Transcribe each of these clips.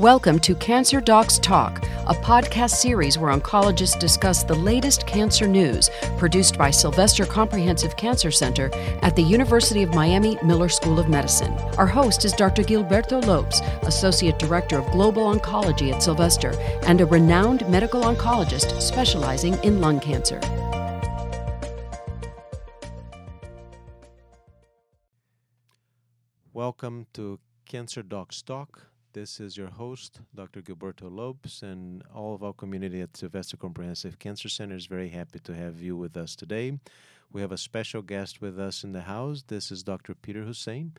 Welcome to Cancer Docs Talk, a podcast series where oncologists discuss the latest cancer news produced by Sylvester Comprehensive Cancer Center at the University of Miami Miller School of Medicine. Our host is Dr. Gilberto Lopes, Associate Director of Global Oncology at Sylvester and a renowned medical oncologist specializing in lung cancer. Welcome to Cancer Docs Talk. This is your host, Dr. Gilberto Lopes, and all of our community at Sylvester Comprehensive Cancer Center is very happy to have you with us today. We have a special guest with us in the house. This is Dr. Peter Hussein,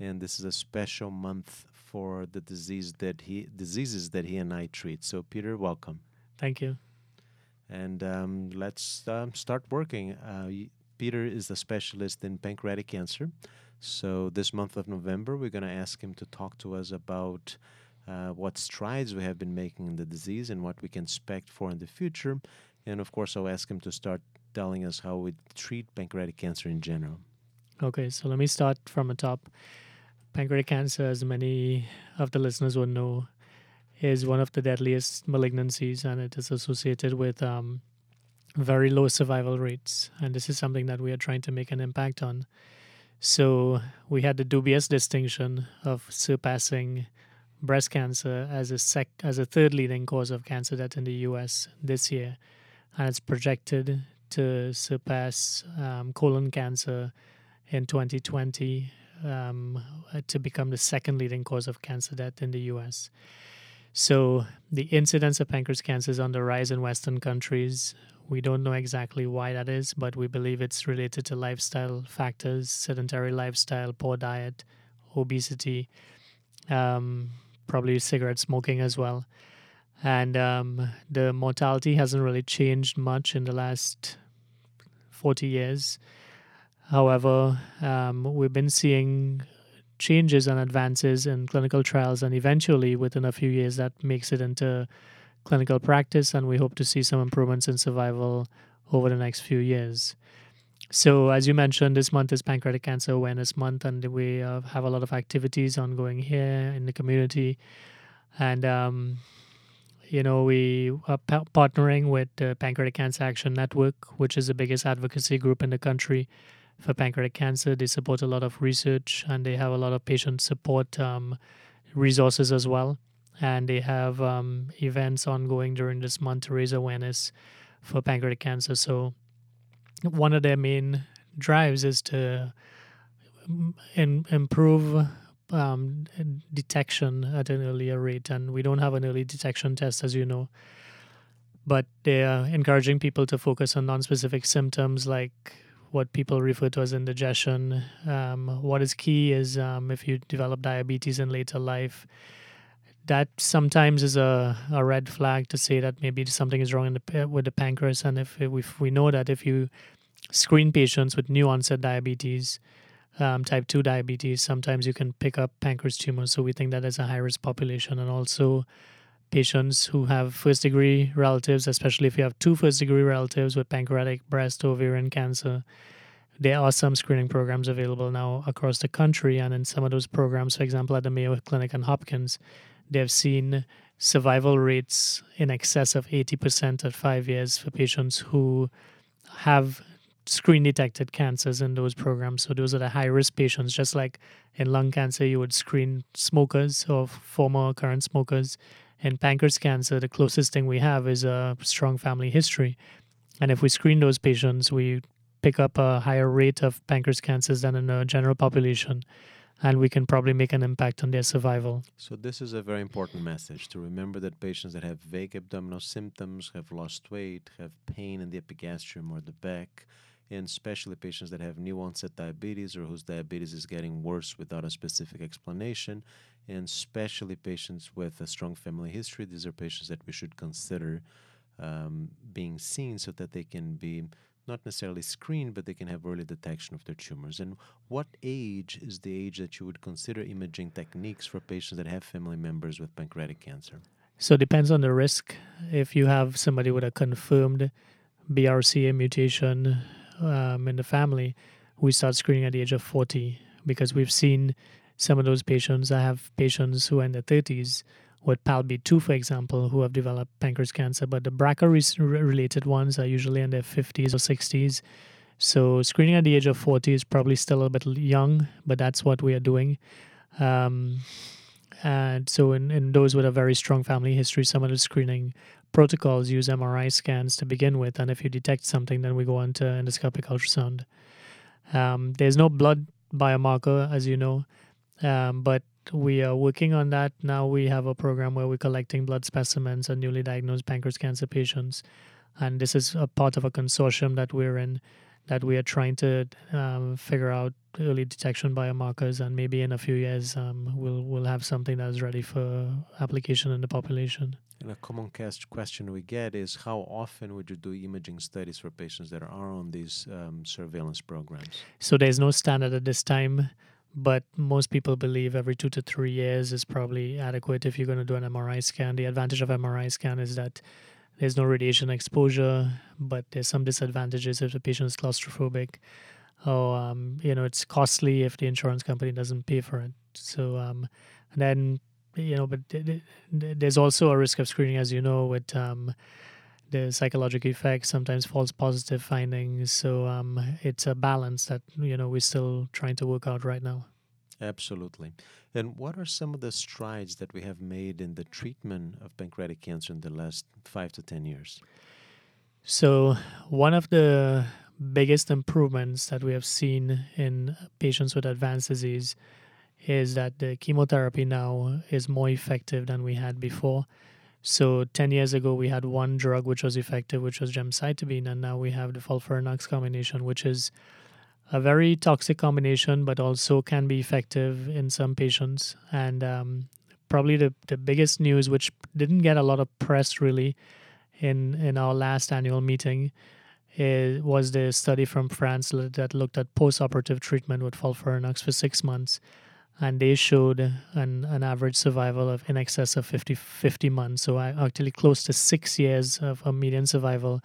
and this is a special month for the diseases that he and I treat. So, Peter, welcome. Thank you. And let's start working. Peter is a specialist in pancreatic cancer. So this month of November, we're going to ask him to talk to us about what strides we have been making in the disease and what we can expect for in the future. And, of course, I'll ask him to start telling us how we treat pancreatic cancer in general. Okay, so let me start from the top. Pancreatic cancer, as many of the listeners would know, is one of the deadliest malignancies, and it is associated with very low survival rates. And this is something that we are trying to make an impact on. So we had the dubious distinction of surpassing breast cancer as a third leading cause of cancer death in the U.S. this year, and it's projected to surpass colon cancer in 2020 to become the second leading cause of cancer death in the U.S. So the incidence of pancreas cancer is on the rise in Western countries. We don't know exactly why that is, but we believe it's related to lifestyle factors, sedentary lifestyle, poor diet, obesity, probably cigarette smoking as well. And the mortality hasn't really changed much in the last 40 years. However, we've been seeing changes and advances in clinical trials, and eventually within a few years that makes it into clinical practice, and we hope to see some improvements in survival over the next few years. So as you mentioned, this month is Pancreatic Cancer Awareness Month, and we have a lot of activities ongoing here in the community. And, we are partnering with the Pancreatic Cancer Action Network, which is the biggest advocacy group in the country for pancreatic cancer. They support a lot of research, and they have a lot of patient support resources as well. And they have events ongoing during this month to raise awareness for pancreatic cancer. So one of their main drives is to improve detection at an earlier rate. And we don't have an early detection test, as you know. But they are encouraging people to focus on nonspecific symptoms like what people refer to as indigestion. What is key is if you develop diabetes in later life, that sometimes is a red flag to say that maybe something is wrong with the pancreas. And if we know that if you screen patients with new onset diabetes, type 2 diabetes, sometimes you can pick up pancreas tumors. So we think that is a high-risk population. And also patients who have first-degree relatives, especially if you have two first-degree relatives with pancreatic, breast, ovarian cancer, there are some screening programs available now across the country. And in some of those programs, for example, at the Mayo Clinic and Hopkins, they've seen survival rates in excess of 80% at 5 years for patients who have screen-detected cancers in those programs. So those are the high-risk patients. Just like in lung cancer, you would screen smokers or former or current smokers. In pancreas cancer, the closest thing we have is a strong family history. And if we screen those patients, we pick up a higher rate of pancreas cancers than in the general population. And we can probably make an impact on their survival. So this is a very important message to remember that patients that have vague abdominal symptoms, have lost weight, have pain in the epigastrium or the back, and especially patients that have new onset diabetes or whose diabetes is getting worse without a specific explanation, and especially patients with a strong family history. These are patients that we should consider being seen so that they can be not necessarily screened, but they can have early detection of their tumors. And what age is the age that you would consider imaging techniques for patients that have family members with pancreatic cancer? So it depends on the risk. If you have somebody with a confirmed BRCA mutation in the family, we start screening at the age of 40 because we've seen some of those patients. I have patients who are in their 30s with PALB2, for example, who have developed pancreas cancer, but the BRCA-related ones are usually in their 50s or 60s. So screening at the age of 40 is probably still a bit young, but that's what we are doing. And so in those with a very strong family history, some of the screening protocols use MRI scans to begin with, and if you detect something, then we go on to endoscopic ultrasound. There's no blood biomarker, as you know, but we are working on that. Now we have a program where we're collecting blood specimens on newly diagnosed pancreas cancer patients, and this is a part of a consortium that we're in, that we are trying to figure out early detection biomarkers, and maybe in a few years we'll have something that is ready for application in the population. And a common question we get is, how often would you do imaging studies for patients that are on these surveillance programs? So there's no standard at this time, but most people believe every 2 to 3 years is probably adequate if you're going to do an MRI scan. The advantage of MRI scan is that there's no radiation exposure, but there's some disadvantages if the patient is claustrophobic. Or, it's costly if the insurance company doesn't pay for it. So, and then, but there's also a risk of screening, as you know, with the psychological effects, sometimes false positive findings. So it's a balance that, we're still trying to work out right now. Absolutely. And what are some of the strides that we have made in the treatment of pancreatic cancer in the last 5 to 10 years? So one of the biggest improvements that we have seen in patients with advanced disease is that the chemotherapy now is more effective than we had before. So 10 years ago, we had one drug which was effective, which was gemcitabine, and now we have the FOLFIRINOX combination, which is a very toxic combination, but also can be effective in some patients. And probably the biggest news, which didn't get a lot of press really in our last annual meeting, was the study from France that looked at post-operative treatment with FOLFIRINOX for 6 months. And they showed an average survival of in excess of 50 months. So actually close to 6 years of a median survival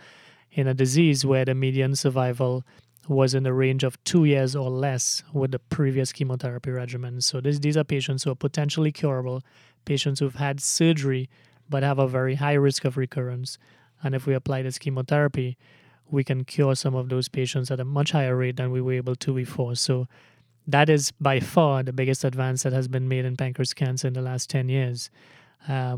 in a disease where the median survival was in the range of 2 years or less with the previous chemotherapy regimen. So these are patients who are potentially curable, patients who've had surgery but have a very high risk of recurrence. And if we apply this chemotherapy, we can cure some of those patients at a much higher rate than we were able to before. So that is by far the biggest advance that has been made in pancreas cancer in the last 10 years.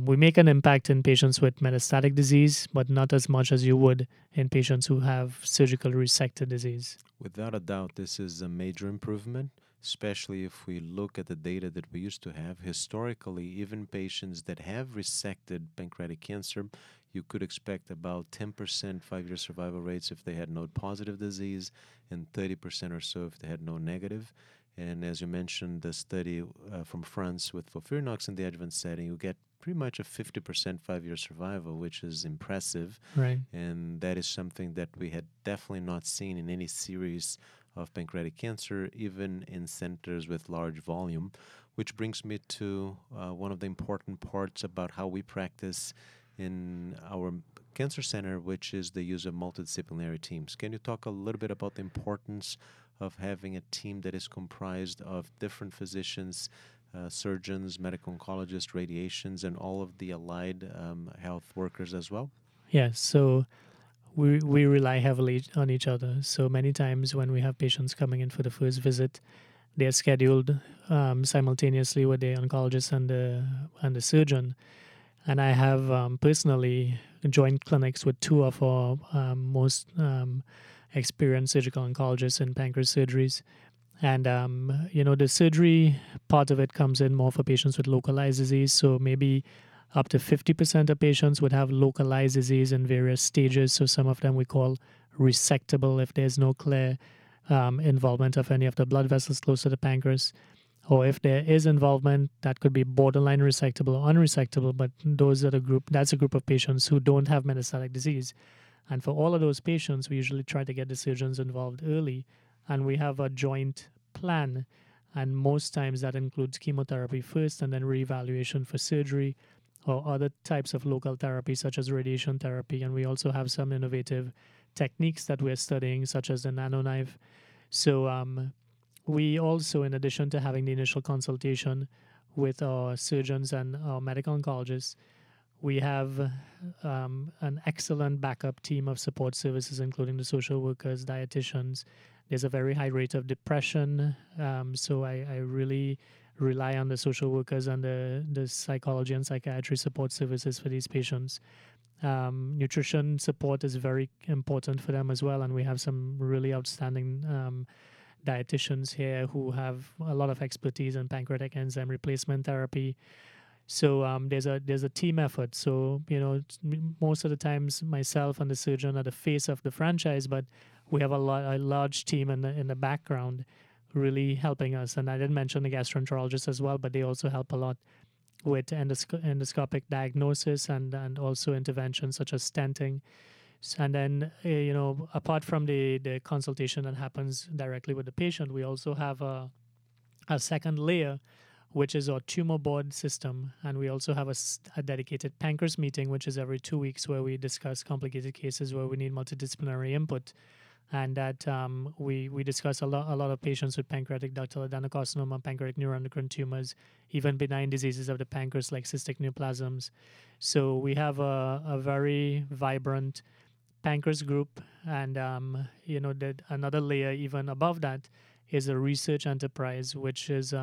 We make an impact in patients with metastatic disease, but not as much as you would in patients who have surgical resected disease. Without a doubt, this is a major improvement, especially if we look at the data that we used to have. Historically, even patients that have resected pancreatic cancer, you could expect about 10% 5-year survival rates if they had no positive disease, and 30% or so if they had no negative. And as you mentioned, the study from France with FOLFIRINOX in the adjuvant setting, you get pretty much a 50% 5-year survival, which is impressive. Right. And that is something that we had definitely not seen in any series of pancreatic cancer, even in centers with large volume, which brings me to one of the important parts about how we practice in our cancer center, which is the use of multidisciplinary teams. Can you talk a little bit about the importance of having a team that is comprised of different physicians, surgeons, medical oncologists, radiations, and all of the allied health workers as well? Yes, so we rely heavily on each other. So many times when we have patients coming in for the first visit, they are scheduled simultaneously with the oncologist and the surgeon. And I have personally joined clinics with two of our most experienced surgical oncologists in pancreas surgeries. And, the surgery part of it comes in more for patients with localized disease. So maybe up to 50% of patients would have localized disease in various stages. So some of them we call resectable if there's no clear involvement of any of the blood vessels close to the pancreas. Or if there is involvement, that could be borderline resectable or unresectable. But those are that's a group of patients who don't have metastatic disease. And for all of those patients, we usually try to get the surgeons involved early, and we have a joint plan. And most times that includes chemotherapy first and then reevaluation for surgery or other types of local therapy, such as radiation therapy. And we also have some innovative techniques that we're studying, such as the nano knife. So we also, in addition to having the initial consultation, with our surgeons and our medical oncologists. We have an excellent backup team of support services, including the social workers, dietitians. There's a very high rate of depression, so I really rely on the social workers and the psychology and psychiatry support services for these patients. Nutrition support is very important for them as well, and we have some really outstanding dietitians here who have a lot of expertise in pancreatic enzyme replacement therapy. So there's a team effort. So, you know, most of the times myself and the surgeon are the face of the franchise, but we have a large team in the background really helping us. And I didn't mention the gastroenterologists as well, but they also help a lot with endoscopic diagnosis and also interventions such as stenting. And then, you know, apart from the consultation that happens directly with the patient, we also have a second layer, which is our tumor board system. And we also have a dedicated pancreas meeting, which is every 2 weeks, where we discuss complicated cases where we need multidisciplinary input. And that we discuss a lot of patients with pancreatic ductal adenocarcinoma, pancreatic neuroendocrine tumors, even benign diseases of the pancreas like cystic neoplasms. So we have a very vibrant pancreas group. And, you know, another layer even above that is a research enterprise, which is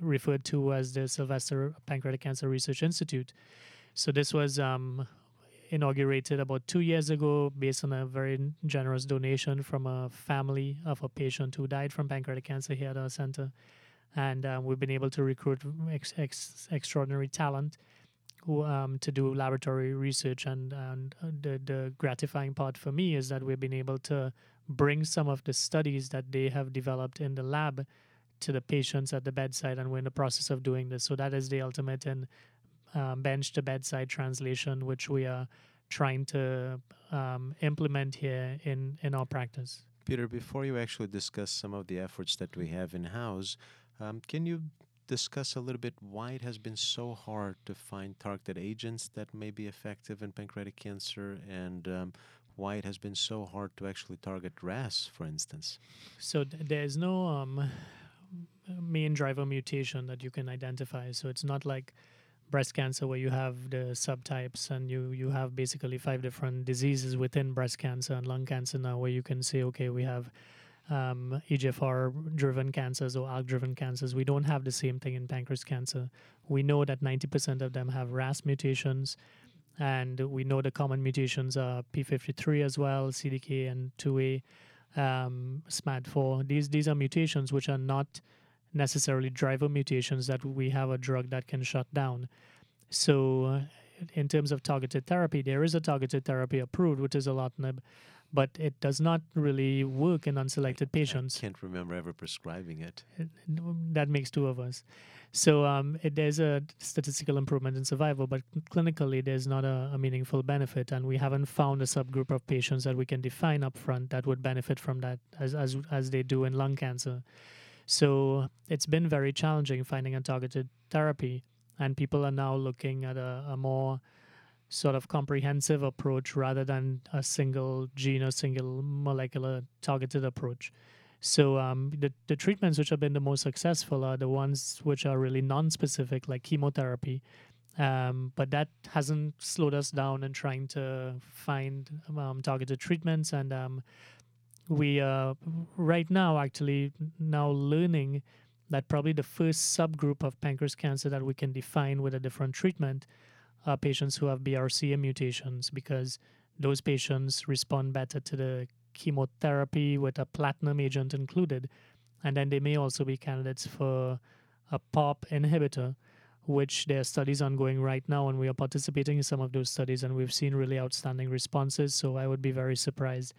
referred to as the Sylvester Pancreatic Cancer Research Institute. So this was inaugurated about 2 years ago based on a very generous donation from a family of a patient who died from pancreatic cancer here at our center. And we've been able to recruit extraordinary talent who, to do laboratory research. And the gratifying part for me is that we've been able to bring some of the studies that they have developed in the lab to the patients at the bedside, and we're in the process of doing this. So that is the ultimate in bench to bedside translation, which we are trying to implement here in our practice. Peter, before you actually discuss some of the efforts that we have in-house, can you discuss a little bit why it has been so hard to find targeted agents that may be effective in pancreatic cancer, and why it has been so hard to actually target RAS, for instance? So there's no main driver mutation that you can identify. So it's not like breast cancer where you have the subtypes and you have basically 5 different diseases within breast cancer and lung cancer now, where you can say, okay, we have EGFR-driven cancers or ALK-driven cancers. We don't have the same thing in pancreas cancer. We know that 90% of them have RAS mutations, and we know the common mutations are P53 as well, CDK and 2A, SMAD4. These are mutations which are not necessarily driver mutations that we have a drug that can shut down. So in terms of targeted therapy, there is a targeted therapy approved, which is Erlotinib, but it does not really work in unselected patients. I can't remember ever prescribing it. That makes 2 of us. So there's a statistical improvement in survival, but clinically there's not a meaningful benefit, and we haven't found a subgroup of patients that we can define upfront that would benefit from that as they do in lung cancer. So it's been very challenging finding a targeted therapy, and people are now looking at a more sort of comprehensive approach rather than a single gene or single molecular targeted approach. So the treatments which have been the most successful are the ones which are really non-specific, like chemotherapy. But that hasn't slowed us down in trying to find targeted treatments, and we are right now actually now learning that probably the first subgroup of pancreas cancer that we can define with a different treatment are patients who have BRCA mutations, because those patients respond better to the chemotherapy with a platinum agent included. And then they may also be candidates for a PARP inhibitor, which there are studies ongoing right now, and we are participating in some of those studies, and we've seen really outstanding responses. So I would be very surprised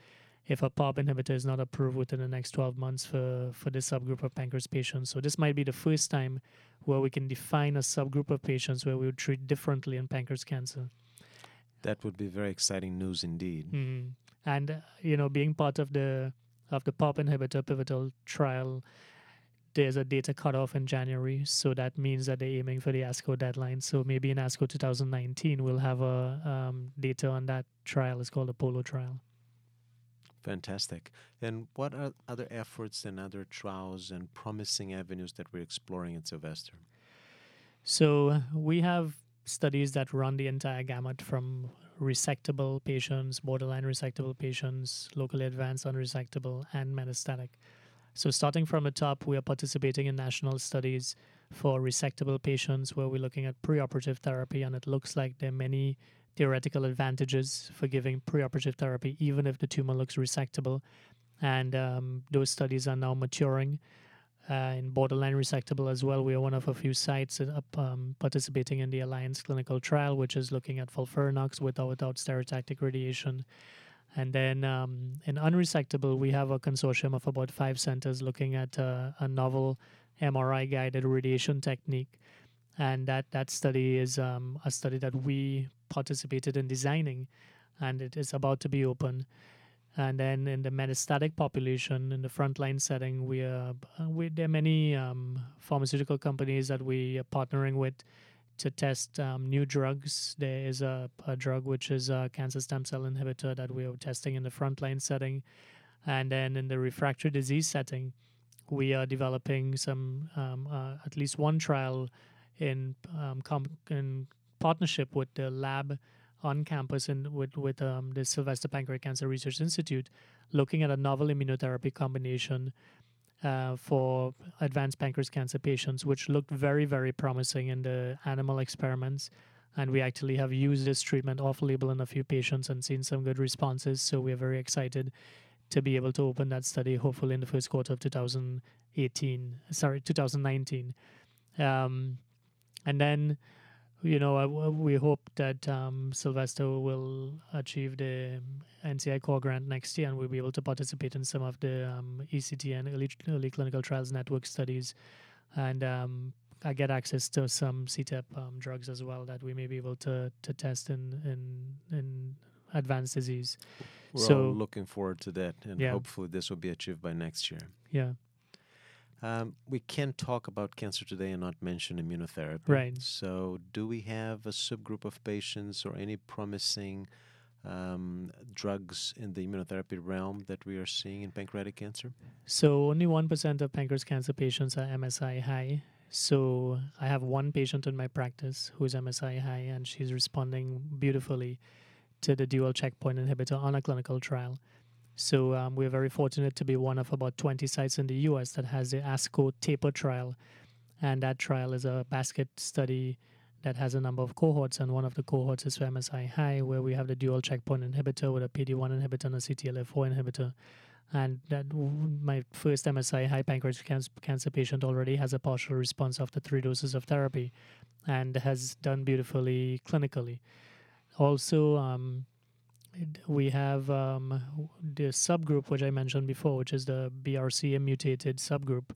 if a PARP inhibitor is not approved within the next 12 months for this subgroup of pancreas patients. So this might be the first time where we can define a subgroup of patients where we would treat differently in pancreas cancer. That would be very exciting news indeed. Mm-hmm. And, you know, being part of the PARP inhibitor pivotal trial, there's a data cutoff in January, so that means that they're aiming for the ASCO deadline. So maybe in ASCO 2019, we'll have data on that trial. It's called the POLO trial. Fantastic. And what are other efforts and other trials and promising avenues that we're exploring at Sylvester? So we have studies that run the entire gamut from resectable patients, borderline resectable patients, locally advanced unresectable, and metastatic. So starting from the top, we are participating in national studies for resectable patients where we're looking at preoperative therapy, and it looks like there are many theoretical advantages for giving preoperative therapy even if the tumor looks resectable. And those studies are now maturing in borderline resectable as well. We are one of a few sites participating in the Alliance clinical trial, which is looking at FOLFIRINOX with or without stereotactic radiation. And then in unresectable, we have a consortium of about 5 centers looking at a novel MRI-guided radiation technique. And that study is a study that we participated in designing, and it is about to be open. And then in the metastatic population, in the frontline setting, there are many pharmaceutical companies that we are partnering with to test new drugs. There is a drug which is a cancer stem cell inhibitor that we are testing in the frontline setting. And then in the refractory disease setting, we are developing some at least one trial in partnership with the lab on campus and with the Sylvester Pancreatic Cancer Research Institute, looking at a novel immunotherapy combination for advanced pancreas cancer patients, which looked very, very promising in the animal experiments. And we actually have used this treatment off-label in a few patients and seen some good responses. So we are very excited to be able to open that study, hopefully in the first quarter of 2019. And then, you know, we hope that Sylvester will achieve the NCI core grant next year, and we'll be able to participate in some of the ECTN, early clinical trials network studies, and I get access to some CTEP drugs as well that we may be able to test in advanced disease. We're all looking forward to that, and hopefully this will be achieved by next year. Yeah. We can't talk about cancer today and not mention immunotherapy. Right. So do we have a subgroup of patients or any promising drugs in the immunotherapy realm that we are seeing in pancreatic cancer? So only 1% of pancreas cancer patients are MSI high. So I have one patient in my practice who is MSI high, and she's responding beautifully to the dual checkpoint inhibitor on a clinical trial. So we're very fortunate to be one of about 20 sites in the U.S. that has the ASCO TAPER trial. And that trial is a basket study that has a number of cohorts. And one of the cohorts is for MSI high, where we have the dual checkpoint inhibitor with a PD-1 inhibitor and a CTLA-4 inhibitor. And that my first MSI high pancreatic cancer patient already has a partial response after 3 doses of therapy and has done beautifully clinically. Also, we have the subgroup, which I mentioned before, which is the BRCA mutated subgroup.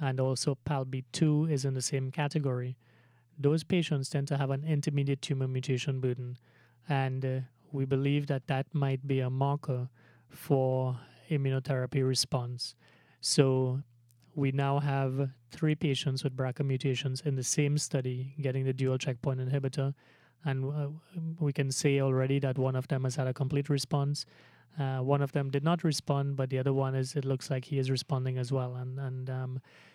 And also PALB2 is in the same category. Those patients tend to have an intermediate tumor mutation burden. And we believe that might be a marker for immunotherapy response. So we now have 3 patients with BRCA mutations in the same study getting the dual checkpoint inhibitor. And we can say already that one of them has had a complete response. One of them did not respond, but the other one it looks like he is responding as well. And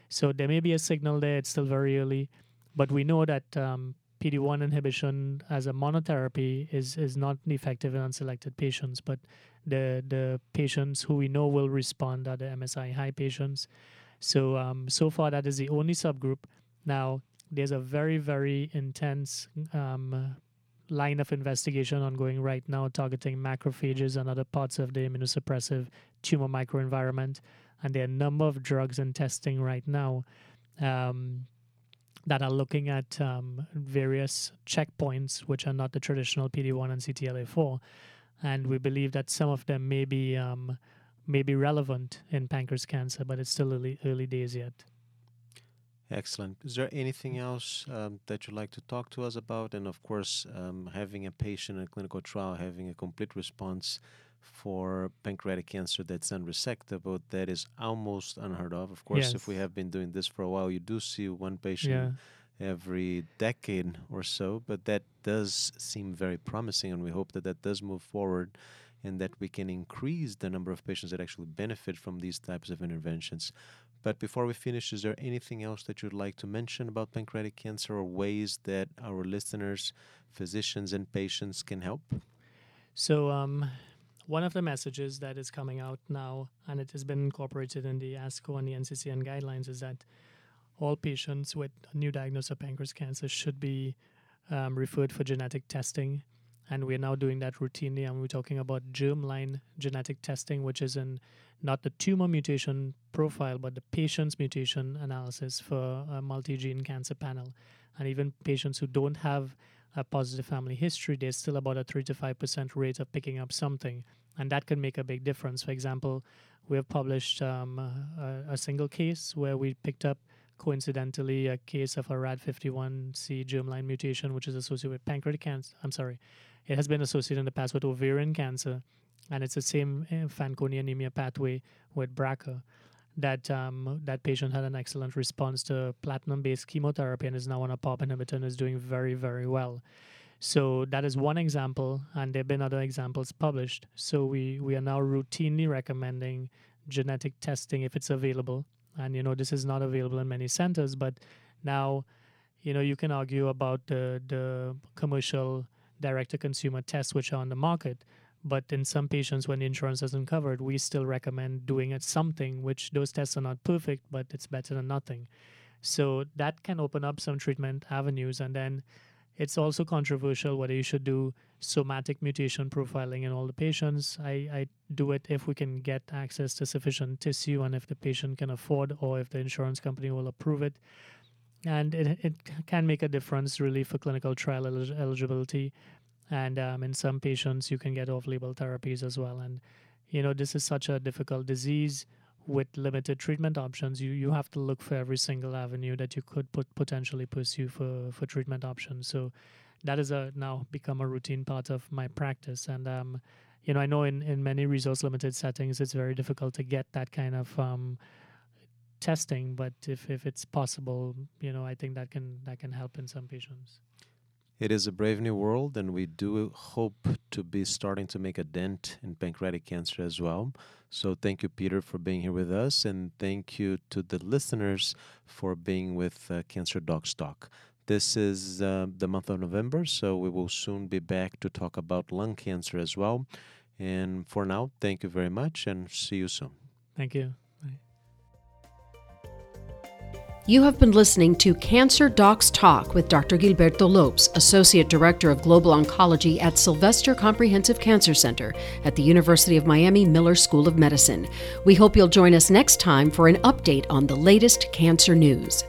so there may be a signal there. It's still very early. But we know that PD-1 inhibition as a monotherapy is not effective in unselected patients. But the patients who we know will respond are the MSI-high patients. So, so far, that is the only subgroup. Now, there's a very, very intense line of investigation ongoing right now targeting macrophages and other parts of the immunosuppressive tumor microenvironment. And there are a number of drugs in testing right now that are looking at various checkpoints, which are not the traditional PD-1 and CTLA-4. And we believe that some of them may be relevant in pancreas cancer, but it's still early days yet. Excellent. Is there anything else that you'd like to talk to us about? And, of course, having a patient in a clinical trial, having a complete response for pancreatic cancer that's unresectable, that is almost unheard of. Of course, yes. If we have been doing this for a while, you do see one patient every decade or so, but that does seem very promising, and we hope that does move forward and that we can increase the number of patients that actually benefit from these types of interventions. But before we finish, is there anything else that you'd like to mention about pancreatic cancer or ways that our listeners, physicians, and patients can help? So one of the messages that is coming out now, and it has been incorporated in the ASCO and the NCCN guidelines, is that all patients with a new diagnosis of pancreas cancer should be referred for genetic testing. And we're now doing that routinely, and we're talking about germline genetic testing, which is in not the tumor mutation profile, but the patient's mutation analysis for a multi-gene cancer panel. And even patients who don't have a positive family history, there's still about a 3 to 5% rate of picking up something. And that can make a big difference. For example, we have published a single case where we picked up, coincidentally, a case of a RAD51C germline mutation, which is associated with pancreatic cancer. It has been associated in the past with ovarian cancer, and it's the same Fanconi anemia pathway with BRCA. That patient had an excellent response to platinum-based chemotherapy and is now on a PARP inhibitor and is doing very, very well. So that is one example, and there have been other examples published. So we are now routinely recommending genetic testing if it's available. And, you know, this is not available in many centers, but now, you know, you can argue about the commercial direct-to-consumer tests which are on the market. But in some patients, when insurance doesn't cover it, we still recommend doing it something, which those tests are not perfect, but it's better than nothing. So that can open up some treatment avenues. And then it's also controversial whether you should do somatic mutation profiling in all the patients. I do it if we can get access to sufficient tissue and if the patient can afford or if the insurance company will approve it. And it can make a difference really for clinical trial eligibility. And in some patients, you can get off-label therapies as well. And, you know, this is such a difficult disease with limited treatment options. You have to look for every single avenue that you could potentially pursue for treatment options. So that has now become a routine part of my practice. And, you know, I know in many resource-limited settings, it's very difficult to get that kind of testing. But if it's possible, you know, I think that can help in some patients. It is a brave new world, and we do hope to be starting to make a dent in pancreatic cancer as well. So thank you, Peter, for being here with us, and thank you to the listeners for being with Cancer Docs Talk. This is the month of November, so we will soon be back to talk about lung cancer as well. And for now, thank you very much, and see you soon. Thank you. Bye. You have been listening to Cancer Docs Talk with Dr. Gilberto Lopes, Associate Director of Global Oncology at Sylvester Comprehensive Cancer Center at the University of Miami Miller School of Medicine. We hope you'll join us next time for an update on the latest cancer news.